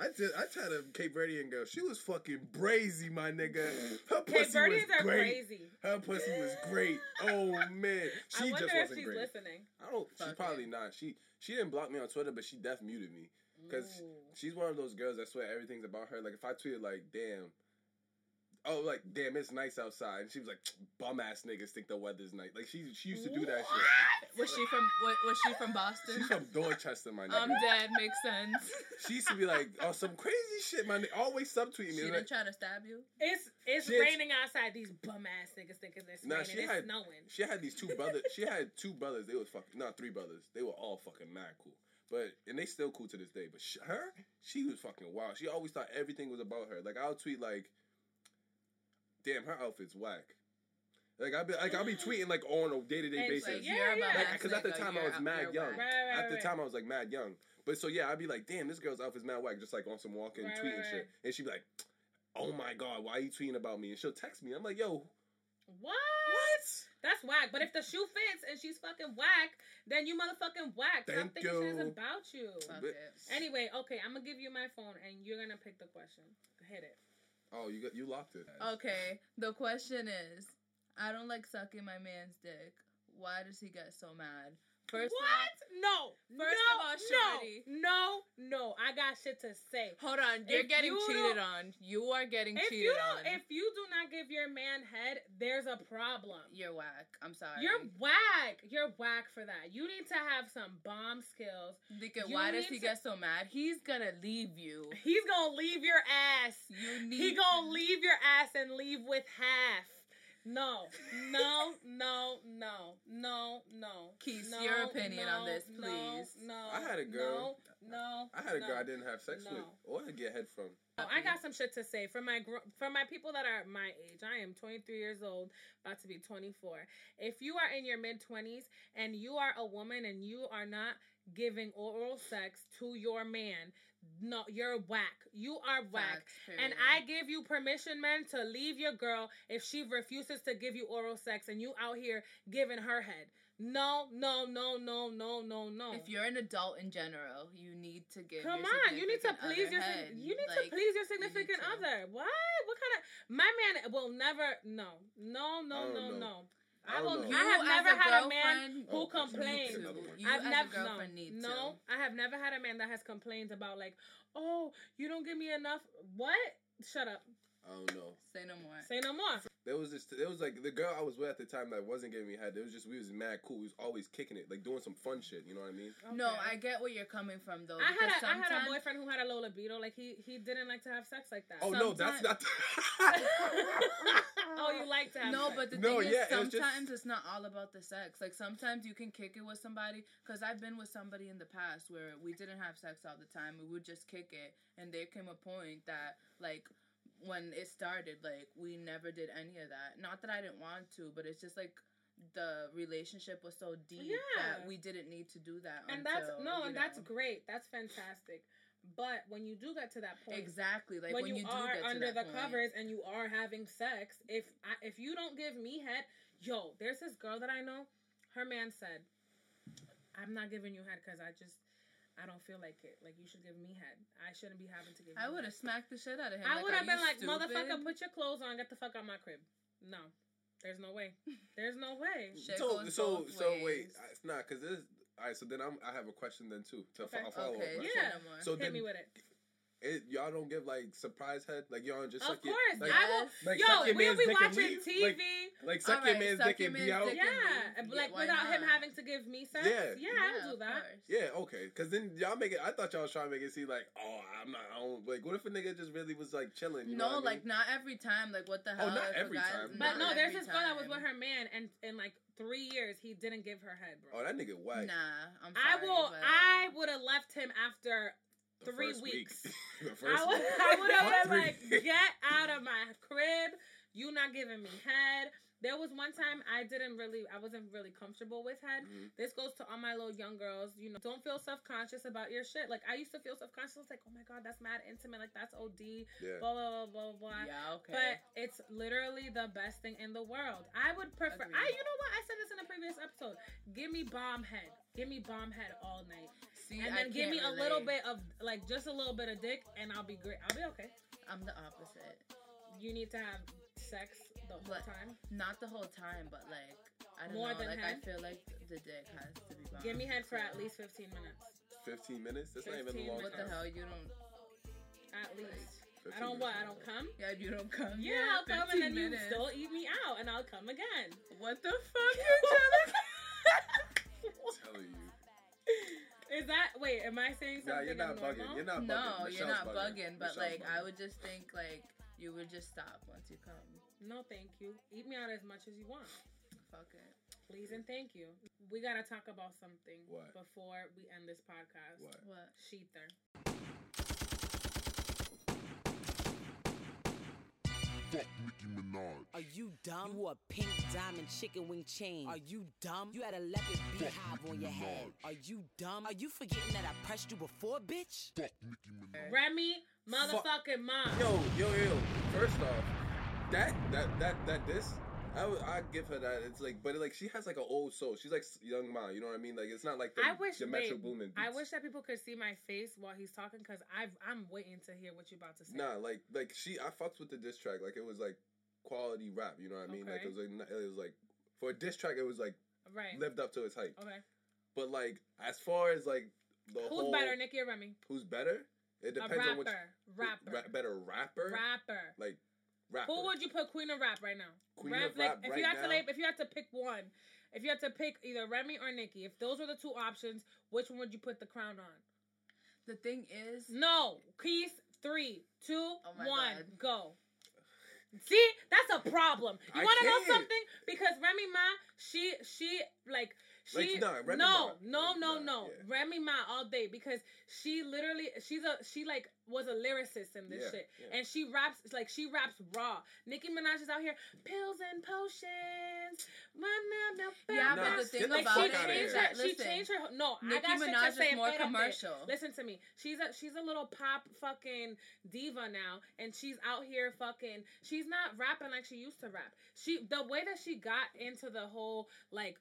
I did. I tried a Cape Verdean girl. She was fucking brazy, my nigga. Her pussy Cape Verdeans was are great. Crazy. Her pussy was great. Oh man, she I wonder just wasn't if she's great. Listening. I don't. She's probably not. She she didn't block me on Twitter, but she death muted me because she's one of those girls that swear everything's about her. Like if I tweeted like, damn. Oh, like, damn, it's nice outside. And she was like, bum-ass niggas think the weather's nice. Like, she she used to do that what? Shit. Was she from what, was she from Boston? She's from Dorchester, my nigga. I'm dead. Makes sense. She used to be like, oh, some crazy shit, my nigga. Always subtweet me. She didn't like, try to stab you? It's it's she raining had, outside. These bum-ass niggas thinking it's nah, raining. She it's had, snowing. She had these two brothers. She had two brothers. They was fucking, not three brothers. They were all fucking mad cool. But, and they still cool to this day. But she, her, she was fucking wild. She always thought everything was about her. Like, I'll tweet, like, damn, her outfit's whack. Like I'll be like I'll be tweeting like on a day to day basis. Like, yeah, yeah. Like, cause at the time I was mad young. Right, right, at the right. time I was like mad young. But so yeah, I'd be like, damn, this girl's outfit's mad whack. Just like on some walking, right, tweeting right, right. shit, and she'd be like, oh my god, why are you tweeting about me? And she'll text me. I'm like, yo, what? What? That's whack. But if the shoe fits and she's fucking whack, then you motherfucking whack. Thank I'm thinking you. Shit is about you. But, anyway, okay, I'm gonna give you my phone and you're gonna pick the question. Hit it. Oh, you got you locked it. Okay, the question is, I don't like sucking my man's dick. Why does he get so mad? First what? Of all, no. First no, of all, Shorty. No, no, no. I got shit to say. Hold on. You're if getting you cheated on. You are getting if cheated you on. If you do not give your man head, there's a problem. You're whack. I'm sorry. You're whack. You're whack for that. You need to have some bomb skills. Dicka, why does he to... get so mad? He's going to leave you. He's going to leave your ass. You need. He going to leave your ass and leave with half. No, no, no, no, no, no. Keith, no, your opinion no, on this, please. No, no, I had a girl. No, no I had a no, girl I didn't have sex no. with or get head from. Oh, I got some shit to say for my for my people that are my age. I am twenty-three years old, about to be twenty-four. If you are in your mid-twenties and you are a woman and you are not giving oral sex to your man, no, you're whack. You are whack. That's and true. I give you permission, man, to leave your girl if she refuses to give you oral sex and you out here giving her head. No, no, no, no, no, no, no. If you're an adult in general, you need to give. Come your on, you need to please your. Head. You need like, to please your significant you other. What? What kind of? My man will never. No, no, no, no, know. no. I, I will. I have never had a man who oh, complained. I've never. No, no, I have never had a man that has complained about like, oh, you don't give me enough. What? Shut up. I don't know. Say no more. Say no more. There was this. There was like the girl I was with at the time that wasn't giving me head. It was just we was mad cool. We was always kicking it, like doing some fun shit. You know what I mean? Okay. No, I get where you're coming from though. I had a, I had a boyfriend who had a low libido. Like he he didn't like to have sex like that. Oh sometimes. no, that's not. Oh, you like to have no, sex. but the no, thing yeah, is, sometimes it was just... it's not all about the sex. Like sometimes you can kick it with somebody. Cause I've been with somebody in the past where we didn't have sex all the time. We would just kick it, and there came a point that like. When it started, like, we never did any of that. Not that I didn't want to, but it's just, like, the relationship was so deep yeah. that we didn't need to do that. And until, that's, no, and know. that's great. That's fantastic. But when you do get to that point... Exactly. Like, when, when you, you do are get to under that the point, covers and you are having sex, if I, if you don't give me head... Yo, there's this girl that I know. Her man said, I'm not giving you head because I just... I don't feel like it. Like, you should give me head. I shouldn't be having to give you head. I would have smacked the shit out of him. I like, would have been like, stupid? Motherfucker, put your clothes on. Get the fuck out my crib. No. There's no way. There's no way. Shit so, goes so, both so, ways. wait. It's not, because this... All right, so then I'm, I have a question then, too. To okay. F- follow okay. up. Right? Yeah. No so Hit then, me with it. It, y'all don't give like surprise head, like y'all just of suck course it, like, I will. Like, yo, we'll be watching T V, like, like suck right, your man's dick and be out, yeah, and like yeah, without not? him having to give me sex. Yeah, yeah, yeah I would do that. Course. Yeah, okay, because then y'all make it. I thought y'all was trying to make it seem like, oh, I'm not. I don't, like, what if a nigga just really was like chilling? You no, know what like I mean? Not every time. Like what the hell? Oh, not every guys, time. But no, there's this girl that was with her man, and and like. Three years, he didn't give her head, bro. Oh, that nigga whack. Nah, I'm sorry. I will. I would have left him after. The three weeks. Week. The first I would, I would have been like, get out of my crib. You not giving me head. There was one time I didn't really, I wasn't really comfortable with head. Mm-hmm. This goes to all my little young girls. You know, don't feel self-conscious about your shit. Like, I used to feel self-conscious. I was like, oh my God, that's mad intimate. Like, that's O D. Yeah. Blah, blah, blah, blah, blah. Yeah, okay. But it's literally the best thing in the world. I would prefer, Agreed. I, you know what? I said this in a previous episode. Give me bomb head. Give me bomb head all night. See, and then give me relate. a little bit of, like, just a little bit of dick, and I'll be great. I'll be okay. I'm the opposite. You need to have sex the whole like, time? Not the whole time, but, like, I don't More know. Than like, head? I feel like the dick has to be bomb. Give me head for at least fifteen minutes. fifteen minutes? That's fifteen not even a long minutes. What the hell? You don't... At least. I don't what? I don't come? Yeah, you don't come? Yeah, yeah I'll come, and then minutes. you still eat me out, and I'll come again. What the fuck, you tell you. Is that wait? Am I saying something? Nah, you're not abnormal? bugging. You're not bugging. No, Michelle's you're not bugging. bugging but Michelle's like, bugging. I would just think like you would just stop once you come. No, thank you. Eat me out as much as you want. Fuck it. Please and thank you. We gotta talk about something what? before we end this podcast. What? What? SHETHER. Fuck Nicki Minaj. Are you dumb? You a pink diamond chicken wing chain. Are you dumb? You had a leopard beehive on your Minaj. head. Are you dumb? Are you forgetting that I pressed you before, bitch? Fuck Nicki Minaj. Remy motherfucking Ma. Yo, yo, yo. First off, that, that, that, that, this, I, I give her that. It's like, but it like, she has like an old soul. She's like Young Ma, you know what I mean? Like, it's not like the, I wish, the Metro Boomin beats. I wish that people could see my face while he's talking, because I'm waiting to hear what you're about to say. Nah, like, like she, I fucked with the diss track. Like, it was like quality rap. You know what I mean? Okay. Like it was like, it was like for a diss track, it was like right. lived up to its hype. Okay. But like as far as like the who's whole, better, Nicki or Remy? Who's better? It depends a rapper, on which rapper. Ra- better rapper. Rapper. Like rapper. Who would you put queen of rap right now? Queen rap, of like, rap if right you had now? To like, if you had to pick one, if you had to pick either Remy or Nicki, if those were the two options, which one would you put the crown on? The thing is, no, Quis, three, two, oh one, God. Go. See, that's a problem. You want to know something? Because Remy Ma, she, she, like, she, like, nah, Remy no, Ma. no, no, nah, no, yeah. Remy Ma all day because she literally, she's a, she like was a lyricist in this yeah, shit, yeah. and she raps like she raps raw. Nicki Minaj is out here pills and potions. Yeah, nah, but the thing like, about she it is that her, listen, she changed her. No, Nicki I got Minaj shit to say is more commercial. Listen to me. She's a she's a little pop fucking diva now, and she's out here fucking. She's not rapping like she used to rap. She the way that she got into the whole like.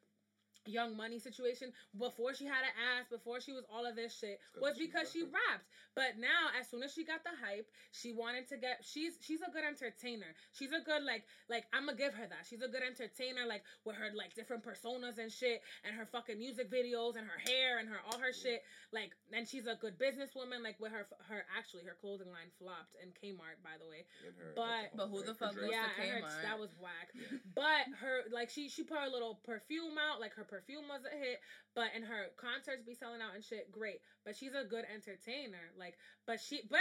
Young Money situation before she had an ass, before she was all of this shit, was because she rapped. But now, as soon as she got the hype, she wanted to get. She's she's a good entertainer. She's a good like like I'm gonna give her that. She's a good entertainer, like with her like different personas and shit, and her fucking music videos and her hair and her all her shit. Like, and she's a good businesswoman. Like with her her actually her clothing line flopped in Kmart, by the way. Her, but but who the fuck goes yeah, to Kmart? Her, that was whack. Yeah. But her like she she put her little perfume out, like her. Perfume was a hit, but and her concerts be selling out and shit, great. But she's a good entertainer, like. But she, but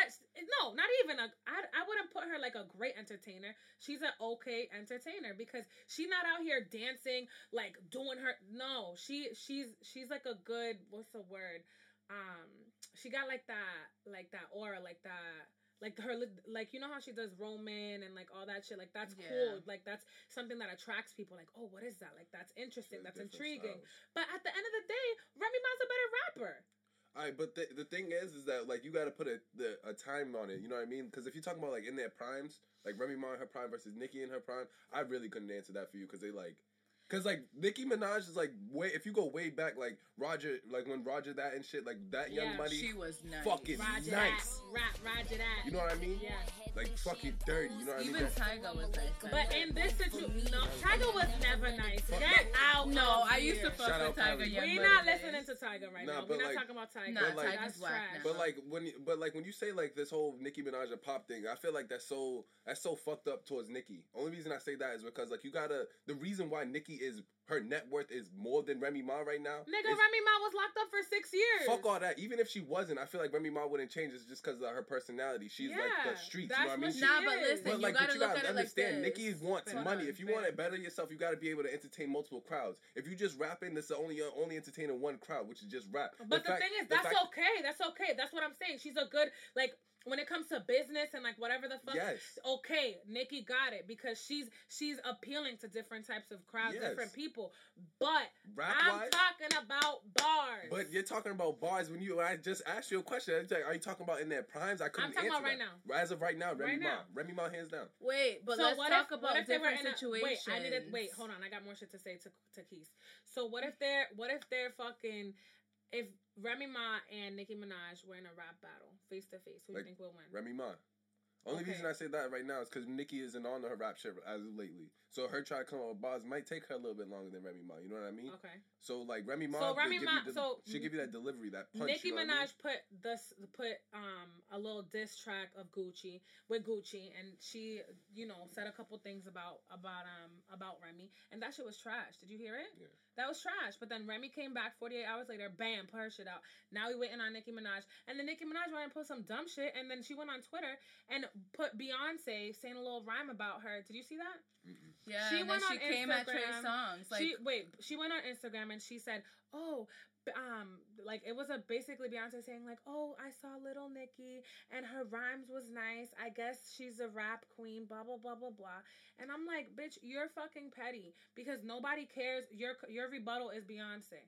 no, not even a. I, I wouldn't put her like a great entertainer. She's an okay entertainer because she's not out here dancing like doing her. No, she she's she's like a good. What's the word? Um, she got like that like that aura like that. Like, her, like, you know how she does Roman and, like, all that shit? Like, that's yeah. cool. Like, that's something that attracts people. Like, oh, what is that? Like, that's interesting. There's that's intriguing. Styles. But at the end of the day, Remy Ma's a better rapper. All right, but the the thing is, is that, like, you got to put a the, a time on it. You know what I mean? Because if you're talking about, like, in their primes, like, Remy Ma in her prime versus Nicki in her prime, I really couldn't answer that for you because they, like... Because, like, Nicki Minaj is, like, way... If you go way back, like, Roger... Like, when Roger that and shit, like, that yeah, Young Money... she was nice. Fucking Roger nice. That, rap, Roger that. You know what I mean? Yeah. Like, fucking dirty. You know what Even I mean? Even Tyga was nice. But like, in this situation... No, Tyga was never nice. That out. No, I used to fuck with Tyga. Young We're not listening to Tyga right nah, now. We're not like, talking about Tyga. Nah, like, Tyga's whack. But, like, when but like when you say, like, this whole Nicki Minaj and pop thing, I feel like that's so... That's so fucked up towards Nicki. Only reason I say that is because, like, you gotta... The reason why Nicki... is her net worth is more than Remy Ma right now. Nigga, it's, Remy Ma was locked up for six years. Fuck all that. Even if she wasn't, I feel like Remy Ma wouldn't change. It's just because of her personality. She's yeah, like the streets. That's you know what I mean? She nah, is. But listen, but like, you gotta, but you gotta, gotta understand, like Nicki wants Fair money. Enough. If you Fair. want to better yourself, you gotta be able to entertain multiple crowds. If you just rapping, that's the only uh, only entertaining one crowd, which is just rap. But the, the fact, thing is, that's fact, okay. That's okay. That's what I'm saying. She's a good like. When it comes to business and, like, whatever the fuck, yes. okay, Nicki got it because she's she's appealing to different types of crowds, yes. different people. But Rap I'm wise, talking about bars. But you're talking about bars when you when I just asked you a question. I was like, are you talking about in their primes? I couldn't answer I'm talking answer about right that. now. As of right now, Remy right Ma. Now. Remy Ma, hands down. Wait, but so let's talk if, about different situations. A, wait, I didn't, wait, hold on. I got more shit to say to, to Keith. So what if they're, what if they're fucking... If Remy Ma and Nicki Minaj were in a rap battle, face to face, who do like, you think will win? Remy Ma. Only okay. reason I say that right now is because Nicki isn't on her rap shit as of lately. So her trying to come up with bars might take her a little bit longer than Remy Ma. You know what I mean? Okay. So like Remy Ma, so Remy Ma, de- so she give you that delivery, that punch. Nicki you know Minaj I mean? put this, put um a little diss track of Gucci with Gucci, and she you know said a couple things about about um about Remy, and that shit was trash. Did you hear it? Yeah. That was trash. But then Remy came back forty-eight hours later, bam, put her shit out. Now we waiting on Nicki Minaj. And then Nicki Minaj went and put some dumb shit, and then she went on Twitter and put Beyonce saying a little rhyme about her. Did you see that? Mm-mm. Yeah, she, and went then on she Instagram, came at Trey Songz. Like, she, wait, she went on Instagram and she said, oh... Um, like it was a basically Beyonce saying like, "Oh, I saw little Nicki and her rhymes was nice. I guess she's a rap queen." Blah blah blah blah blah. And I'm like, "Bitch, you're fucking petty because nobody cares. Your your rebuttal is Beyonce.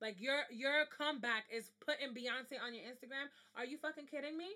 Like your your comeback is putting Beyonce on your Instagram. Are you fucking kidding me?"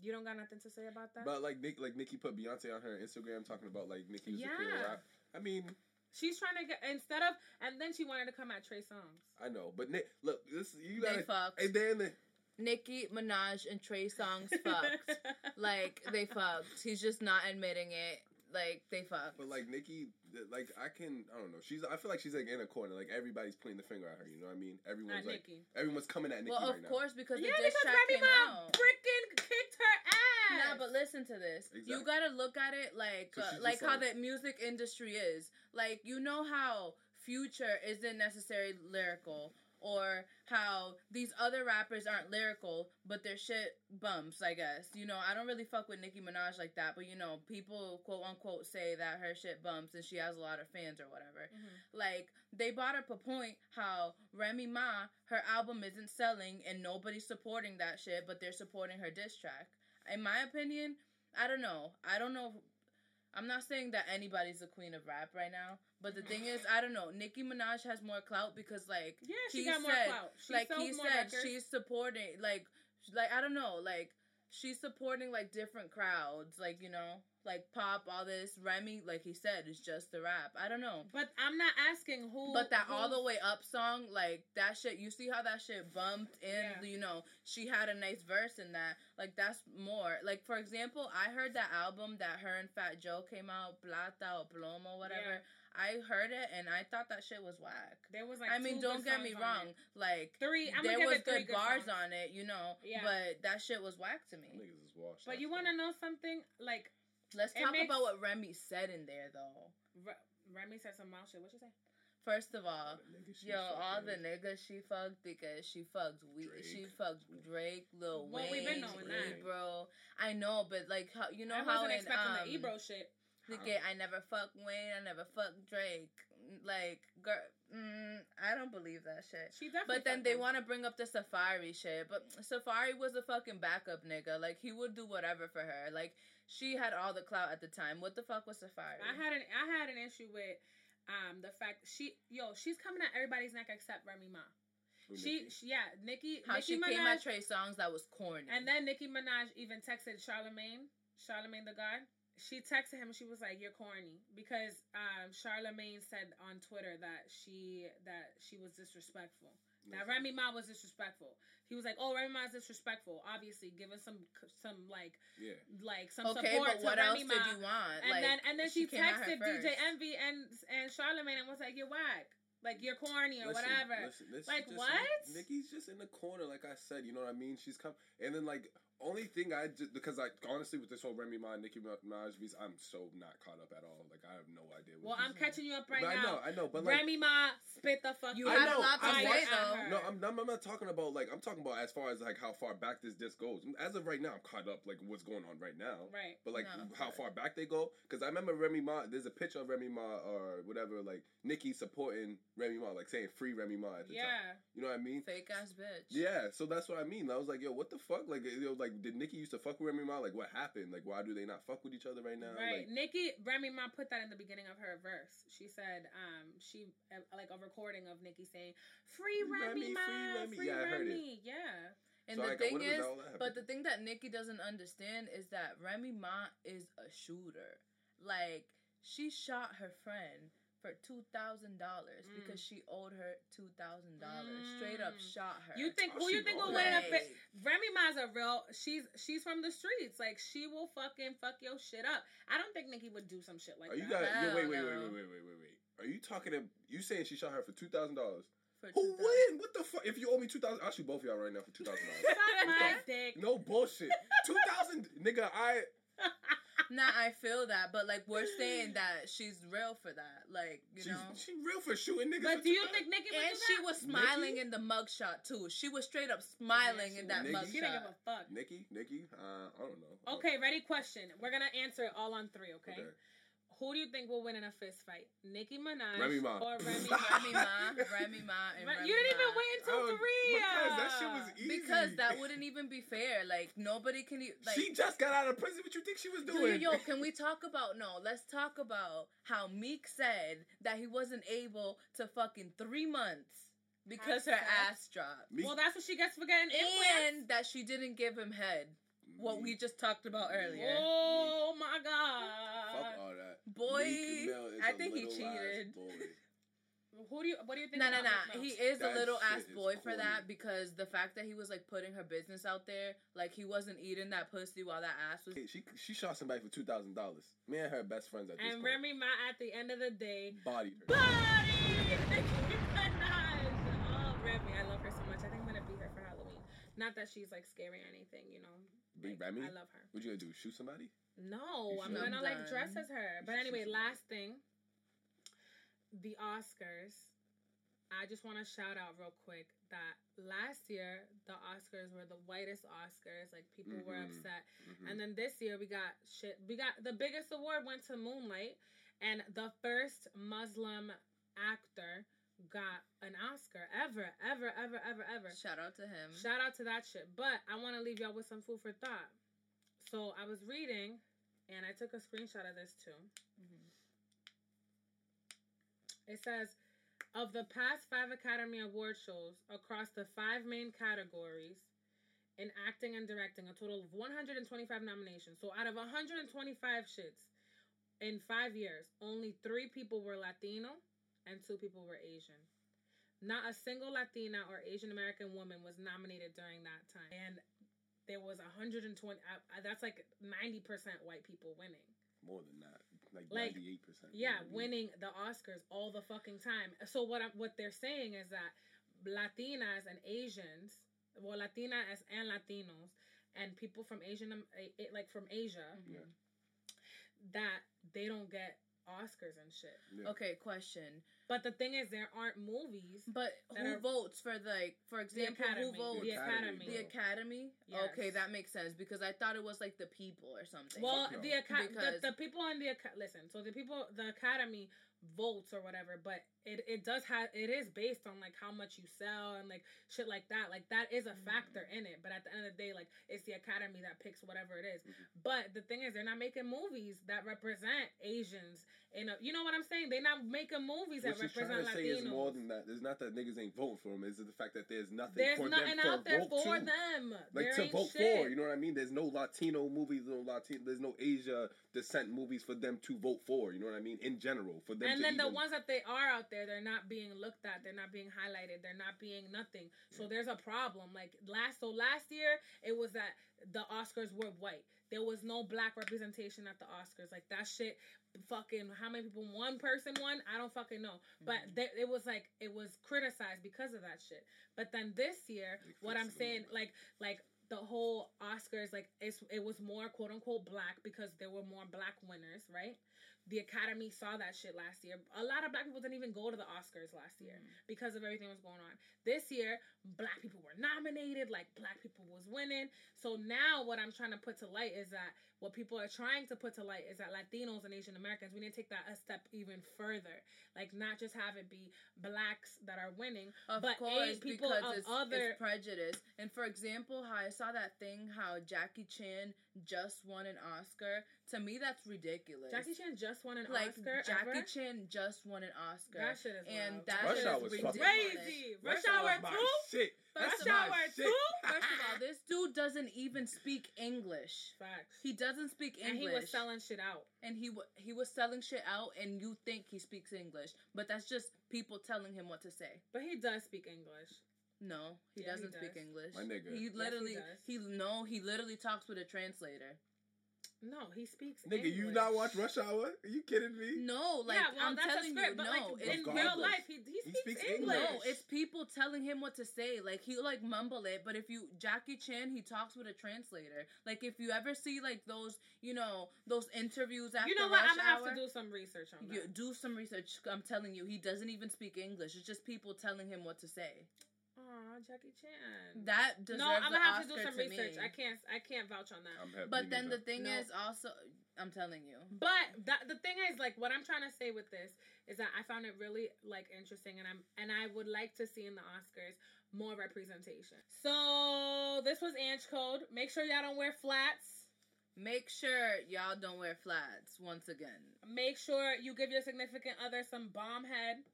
You don't got nothing to say about that. But like Nick, like Nicki put Beyonce on her Instagram talking about like Nicki was yeah. a queen of rap. I mean. She's trying to get instead of, and then she wanted to come at Trey Songz. I know, but Nick, look, this you gotta. They fucked. And then Nicki Minaj and Trey Songz fucked. Like, they fucked. He's just not admitting it. Like, they fucked. But, like, Nicki, like, I can, I don't know. She's, I feel like she's, like, in a corner. Like, everybody's pointing the finger at her, you know what I mean? Everyone's, not like, Nicki. Everyone's coming at Nicki well, right now. Well, of course, because yeah, the diss track came out. Freaking kicked her ass. Nah, but listen to this. Exactly. You gotta look at it like, so uh, like, how like, that music industry is. Like, you know how Future isn't necessarily lyrical, or how these other rappers aren't lyrical, but their shit bumps, I guess. You know, I don't really fuck with Nicki Minaj like that, but, you know, people, quote-unquote, say that her shit bumps and she has a lot of fans or whatever. Mm-hmm. Like, they brought up a point how Remy Ma, her album isn't selling and nobody's supporting that shit, but they're supporting her diss track. In my opinion, I don't know. I don't know... I'm not saying that anybody's the queen of rap right now, but the thing is, I don't know. Nicki Minaj has more clout because, like, yeah, she got more clout. Like he said, she's supporting, like, like I don't know, like she's supporting like different crowds, like you know, like pop, all this. Remy, like he said, is just the rap. I don't know, but I'm not asking who. But that all the way up song, like that shit. You see how that shit bumped, and you know she had a nice verse in that. Like that's more. Like for example, I heard that album that her and Fat Joe came out, Plata or Plomo, whatever. Yeah. I heard it and I thought that shit was whack. There was like I mean, don't get me wrong. Like three, I'm there was it three good, good bars songs. On it, you know. Yeah. But that shit was whack to me. Niggas is washed. But you want to know something like. Let's talk makes, about what Remy said in there, though. Re- Remy said some wild shit. What you say? First of all, yo, all the niggas she fucked because she fucked we Drake. She fucked Drake, Lil well, Wayne, been Ebro. That. I know, but like, how, you know I how in expecting um, the Ebro shit. Look at, I never fucked Wayne. I never fucked Drake. Like, girl, mm, I don't believe that shit. She definitely but then they want to bring up the Safaree shit. But Safaree was a fucking backup nigga. Like, he would do whatever for her. Like, she had all the clout at the time. What the fuck was Safaree? I had an I had an issue with um the fact she yo she's coming at everybody's neck except Remy Ma. She, she yeah Nicki. How Nicki she Minaj, came at Trey Songz, that was corny. And then Nicki Minaj even texted Charlamagne, Charlamagne Tha God. She texted him. She was like, "You're corny," because um, Charlamagne said on Twitter that she that she was disrespectful. That mm-hmm. Remy Ma was disrespectful. He was like, "Oh, Remy Ma is disrespectful." Obviously, giving some some like yeah. like some okay, support but what to else Remy Ma. Did you want? And like, then and then she, she texted D J Envy and and Charlamagne and was like, "You're whack. Like you're corny or listen, whatever." Listen, listen, like just, what? Nicki's just in the corner, like I said. You know what I mean? She's come and then like. Only thing I did, because, like, honestly, with this whole Remy Ma and Nicki Minaj, I'm so not caught up at all. Like, I have no idea. What well, I'm is. Catching you up right but now. I know, I know. But, like, Remy Ma, spit the fuck. You I had know, a lot to I'm say, though. No, I'm, I'm not talking about, like, I'm talking about as far as, like, how far back this disc goes. As of right now, I'm caught up, like, what's going on right now. Right. But, like, no, how far back they go. Because I remember Remy Ma, there's a picture of Remy Ma or whatever, like, Nicki supporting Remy Ma, like, saying free Remy Ma at the yeah. time. You know what I mean? Fake ass bitch. Yeah, so that's what I mean. I was like, yo, what the fuck? Like, you know, like, did Nicki used to fuck with Remy Ma? Like, what happened? Like, why do they not fuck with each other right now? Right. Like, Nicki, Remy Ma put that in the beginning of her verse. She said, um, she, like, a recording of Nicki saying, free Remy, Remy Ma, free Remy. Free yeah, Remy. I heard it. Yeah. And so the I, thing is, but the thing that Nicki doesn't understand is that Remy Ma is a shooter. Like, she shot her friend for two thousand dollars because mm. she owed her two thousand dollars. Mm. Straight up shot her. You think, oh, who you think will win a fit? Remy Ma's a real, she's she's from the streets. Like, she will fucking fuck your shit up. I don't think Nicki would do some shit like Are you that. Got, wait, wait, wait, wait, wait, wait, wait, wait. Are you talking to, you saying she shot her for two thousand dollars? Who win? What the fuck? If you owe me two thousand dollars, I'll shoot both of y'all right now for two thousand dollars. Suck my dick. No bullshit. two thousand dollars, nigga, I... Nah, I feel that, but, like, we're saying that she's real for that, like, you she's, know? She's real for shooting niggas. But do you think Nicki was And she that? Was smiling Nicki? In the mugshot, too. She was straight up smiling yeah, in that mugshot. She didn't give a fuck. Nicki? Nicki? Uh, I don't know. Okay, ready question. We're gonna answer it all on three, okay? Okay. Who do you think will win in a fist fight? Nicki Minaj Remy Ma. Or Remy Ma? Remy Ma, Remy Ma, and Remy You didn't Ma. Even wait until was, three. Because that shit was easy. Because that wouldn't even be fair. Like, nobody can... Like, she just got out of prison. What you think she was doing? Yo, yo, can we talk about... No, let's talk about how Meek said that he wasn't able to fucking three months. Because her ass dropped. Meek. Well, that's what she gets for getting in And that she didn't give him head. What we just talked about earlier. Oh my god. Fuck all that. Boy, I think he cheated. Who do you? What do you think? No, no, no. He is that a little ass boy for that, because the fact that he was like putting her business out there, like he wasn't eating that pussy while that ass was. Hey, she she shot somebody for two thousand dollars. Me and her best friends at this point. And Remy Ma at the end of the day bodied her. Bodied Nicki Minaj. Oh, Remy, I love her so much. I think I'm gonna be her for Halloween. Not that she's like scary or anything, you know. Be like, Remy, I love her. What you gonna do? Shoot somebody? No, you I'm gonna done. like dress as her. But anyway, last thing. The Oscars, I just want to shout out real quick that last year, the Oscars were the whitest Oscars. Like, people mm-hmm. were upset. Mm-hmm. And then this year, we got shit. We got the biggest award went to Moonlight. And the first Muslim actor got an Oscar ever, ever, ever, ever, ever. Shout out to him. Shout out to that shit. But I want to leave y'all with some food for thought. So, I was reading, and I took a screenshot of this, too. Mm-hmm. It says, of the past five Academy Award shows across the five main categories in acting and directing, a total of one hundred twenty-five nominations. So out of one hundred twenty-five shits in five years, only three people were Latino and two people were Asian. Not a single Latina or Asian American woman was nominated during that time. And there was one hundred twenty, that's like ninety percent white people winning. More than that, like, like ninety-eight percent. Yeah, maybe. Winning the Oscars all the fucking time. So what I'm, what they're saying is that Latinas and Asians, well, Latinas and Latinos, and people from Asian, like from Asia, mm-hmm. yeah. that they don't get Oscars and shit. Yeah. Okay, question. But the thing is, there aren't movies. But who are, votes for the, like, for example, the who votes? The Academy. The Academy? Yes. Okay, that makes sense, because I thought it was like the people or something. Well, no. the, Aca- because... the the people in the listen. So the people, the Academy votes or whatever, but it, it does have it is based on like how much you sell and like shit like that. Like that is a factor mm-hmm. in it. But at the end of the day, like it's the Academy that picks whatever it is. Mm-hmm. But the thing is, they're not making movies that represent Asians. And you know what I'm saying? They're not making movies that represent Latinos. What you're trying to Latinos. Say is more than that. It's not that niggas ain't voting for them. It's the fact that there's nothing there's for nothing them. There's nothing out there for to. them. Like there to ain't vote shit. for. You know what I mean? There's no Latino movies. No Latino. There's no Asia descent movies for them to vote for. You know what I mean? In general, for them. And then even... the ones that they are out there, they're not being looked at. They're not being highlighted. They're not being nothing. So yeah. there's a problem. Like last, so last year it was that the Oscars were white. There was no black representation at the Oscars. Like that shit. Fucking how many people? One person won? I don't fucking know. But mm-hmm. th- it was like it was criticized because of that shit. But then this year, it what I'm saying, way. like like the whole Oscars, like it's it was more quote unquote black because there were more black winners, right? The Academy saw that shit last year. A lot of black people didn't even go to the Oscars last year mm-hmm. because of everything that was going on. This year, black people were nominated, like black people was winning. So now what I'm trying to put to light is that what people are trying to put to light is that Latinos and Asian Americans, we need to take that a step even further. Like not just have it be blacks that are winning, of but course, people of it's, other... It's prejudice. And for example, how I saw that thing, how Jackie Chan just won an Oscar. To me, that's ridiculous. Jackie Chan just won an like, Oscar Jackie ever? Chan just won an Oscar. That shit is and wild. That Rush shit Hour is ridiculous. Crazy. Rush, Rush Hour two? Rush Hour two? First of all, this dude doesn't even speak English. Facts. He doesn't speak English. And he was selling shit out. And he, w- he was selling shit out, and you think he speaks English. But that's just people telling him what to say. But he does speak English. No, he yeah, doesn't he does. speak English. My nigga. He literally, yes, he, he No, he literally talks with a translator. No, he speaks Nigga, English. You not watch Rush Hour? Are you kidding me? No, like, yeah, well, I'm telling script, you, but no. Like, in real life, he, he, speaks he speaks English. No, it's people telling him what to say. Like, he, like, mumble it, but if you, Jackie Chan, he talks with a translator. Like, if you ever see, like, those, you know, those interviews after Rush Hour. You know what, Rush I'm gonna have hour, to do some research on that. You, do some research. I'm telling you, he doesn't even speak English. It's just people telling him what to say. Aw, Jackie Chan. That deserves no. I'm gonna have Oscar to do some to research. Me. I can't. I can't vouch on that. But then the thing no. is also, I'm telling you. But th- the thing is, like, what I'm trying to say with this is that I found it really like interesting, and I'm and I would like to see in the Oscars more representation. So this was Angcode. Make sure y'all don't wear flats. Make sure y'all don't wear flats. Once again, make sure you give your significant other some bomb head.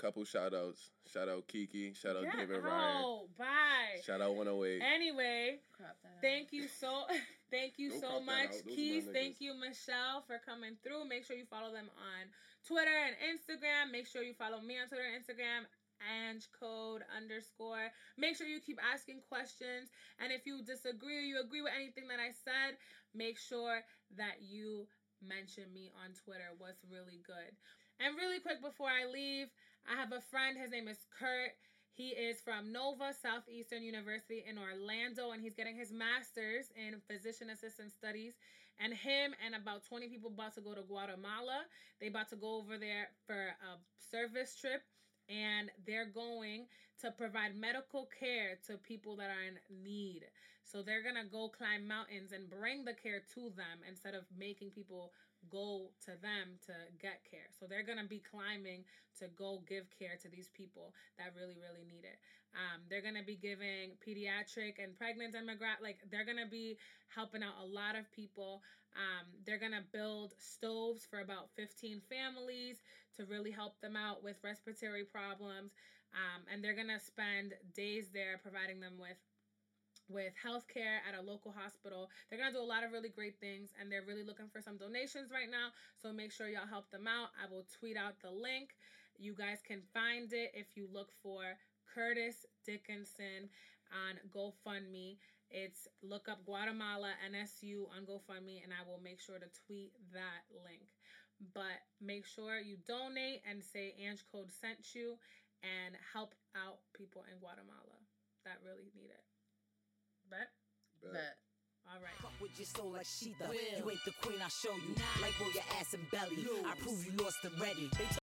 Couple shout outs. Shout out Kiki. Shout out yeah, David Ryan. Oh, bye. Shout out one oh eight. Anyway, thank you so thank you Don't so much, Quis. Thank you, Michelle, for coming through. Make sure you follow them on Twitter and Instagram. Make sure you follow me on Twitter and Instagram. Angcode underscore. Make sure you keep asking questions. And if you disagree or you agree with anything that I said, make sure that you mention me on Twitter. What's really good. And really quick before I leave, I have a friend. His name is Kurt. He is from Nova Southeastern University in Orlando, and he's getting his master's in physician assistant studies. And him and about twenty people about to go to Guatemala. They about to go over there for a service trip. And they're going to provide medical care to people that are in need. So they're going to go climb mountains and bring the care to them instead of making people go to them to get care. So they're going to be climbing to go give care to these people that really, really need it. Um, they're going to be giving pediatric and pregnant demographic. Like, they're going to be helping out a lot of people. Um, they're going to build stoves for about fifteen families to really help them out with respiratory problems. Um, and they're going to spend days there providing them with with healthcare at a local hospital. They're going to do a lot of really great things, and they're really looking for some donations right now. So make sure y'all help them out. I will tweet out the link. You guys can find it if you look for Curtis Dickinson on GoFundMe. It's look up Guatemala N S U on GoFundMe, and I will make sure to tweet that link. But make sure you donate and say Angcode sent you and help out people in Guatemala that really need it. Bet? Bet. Bet. All right. Fuck with your soul like Sheetha. You ain't the queen, I'll show you. Like, roll your ass and belly. I prove you lost and ready.